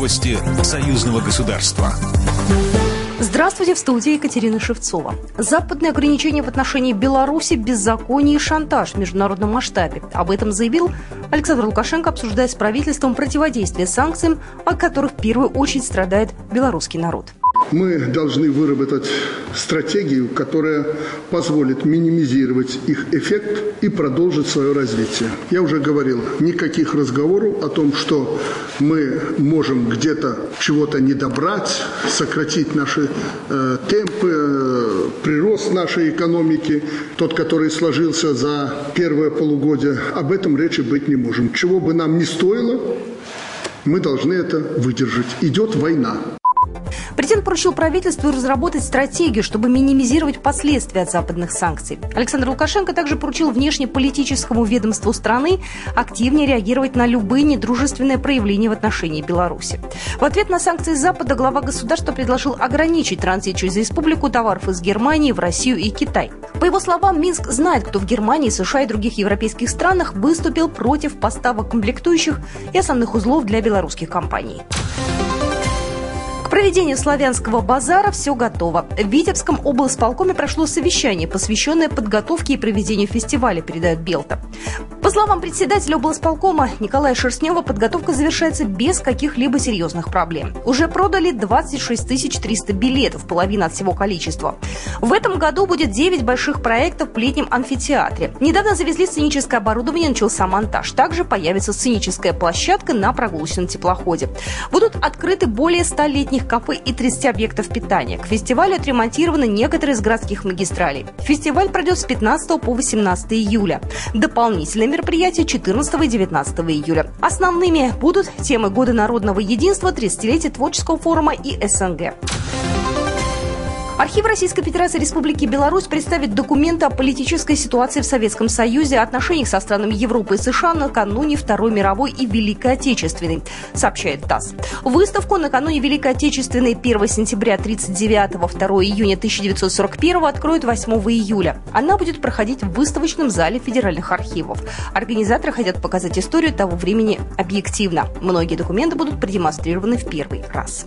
Новости союзного государства. Здравствуйте, в студии Екатерина Шевцова. Западные ограничения в отношении Беларуси – беззаконие и шантаж в международном масштабе. Об этом заявил Александр Лукашенко, обсуждая с правительством противодействие санкциям, от которых в первую очередь страдает белорусский народ. Мы должны выработать стратегию, которая позволит минимизировать их эффект и продолжить свое развитие. Я уже говорил, никаких разговоров о том, что мы можем где-то чего-то недобрать, сократить наши темпы, прирост нашей экономики, тот, который сложился за первое полугодие, об этом речи быть не можем. Чего бы нам ни стоило, мы должны это выдержать. Идет война. Президент поручил правительству разработать стратегию, чтобы минимизировать последствия от западных санкций. Александр Лукашенко также поручил внешнеполитическому ведомству страны активнее реагировать на любые недружественные проявления в отношении Беларуси. В ответ на санкции Запада глава государства предложил ограничить транзит через республику товаров из Германии в Россию и Китай. По его словам, Минск знает, кто в Германии, США и других европейских странах выступил против поставок комплектующих и основных узлов для белорусских компаний. К проведению Славянского базара все готово. В Витебском облсполкоме прошло совещание, посвященное подготовке и проведению фестиваля, передает Белта. По словам председателя облсполкома Николая Шерстнева, подготовка завершается без каких-либо серьезных проблем. Уже продали 26 300 билетов, половина от всего количества. В этом году будет 9 больших проектов в летнем амфитеатре. Недавно завезли сценическое оборудование, начался монтаж. Также появится сценическая площадка на прогулочном теплоходе. Будут открыты более 100 летних кафе и 30 объектов питания. К фестивалю отремонтированы некоторые из городских магистралей. Фестиваль пройдет с 15 по 18 июля. Дополнительные мероприятия 14 и 19 июля. Основными будут темы Года народного единства, 30-летия творческого форума и СНГ. Архив Российской Федерации Республики Беларусь представит документы о политической ситуации в Советском Союзе, о отношениях со странами Европы и США накануне Второй мировой и Великой Отечественной, сообщает ТАСС. Выставку накануне Великой Отечественной 1 сентября 1939, 2 июня 1941 откроют 8 июля. Она будет проходить в выставочном зале федеральных архивов. Организаторы хотят показать историю того времени объективно. Многие документы будут продемонстрированы в первый раз.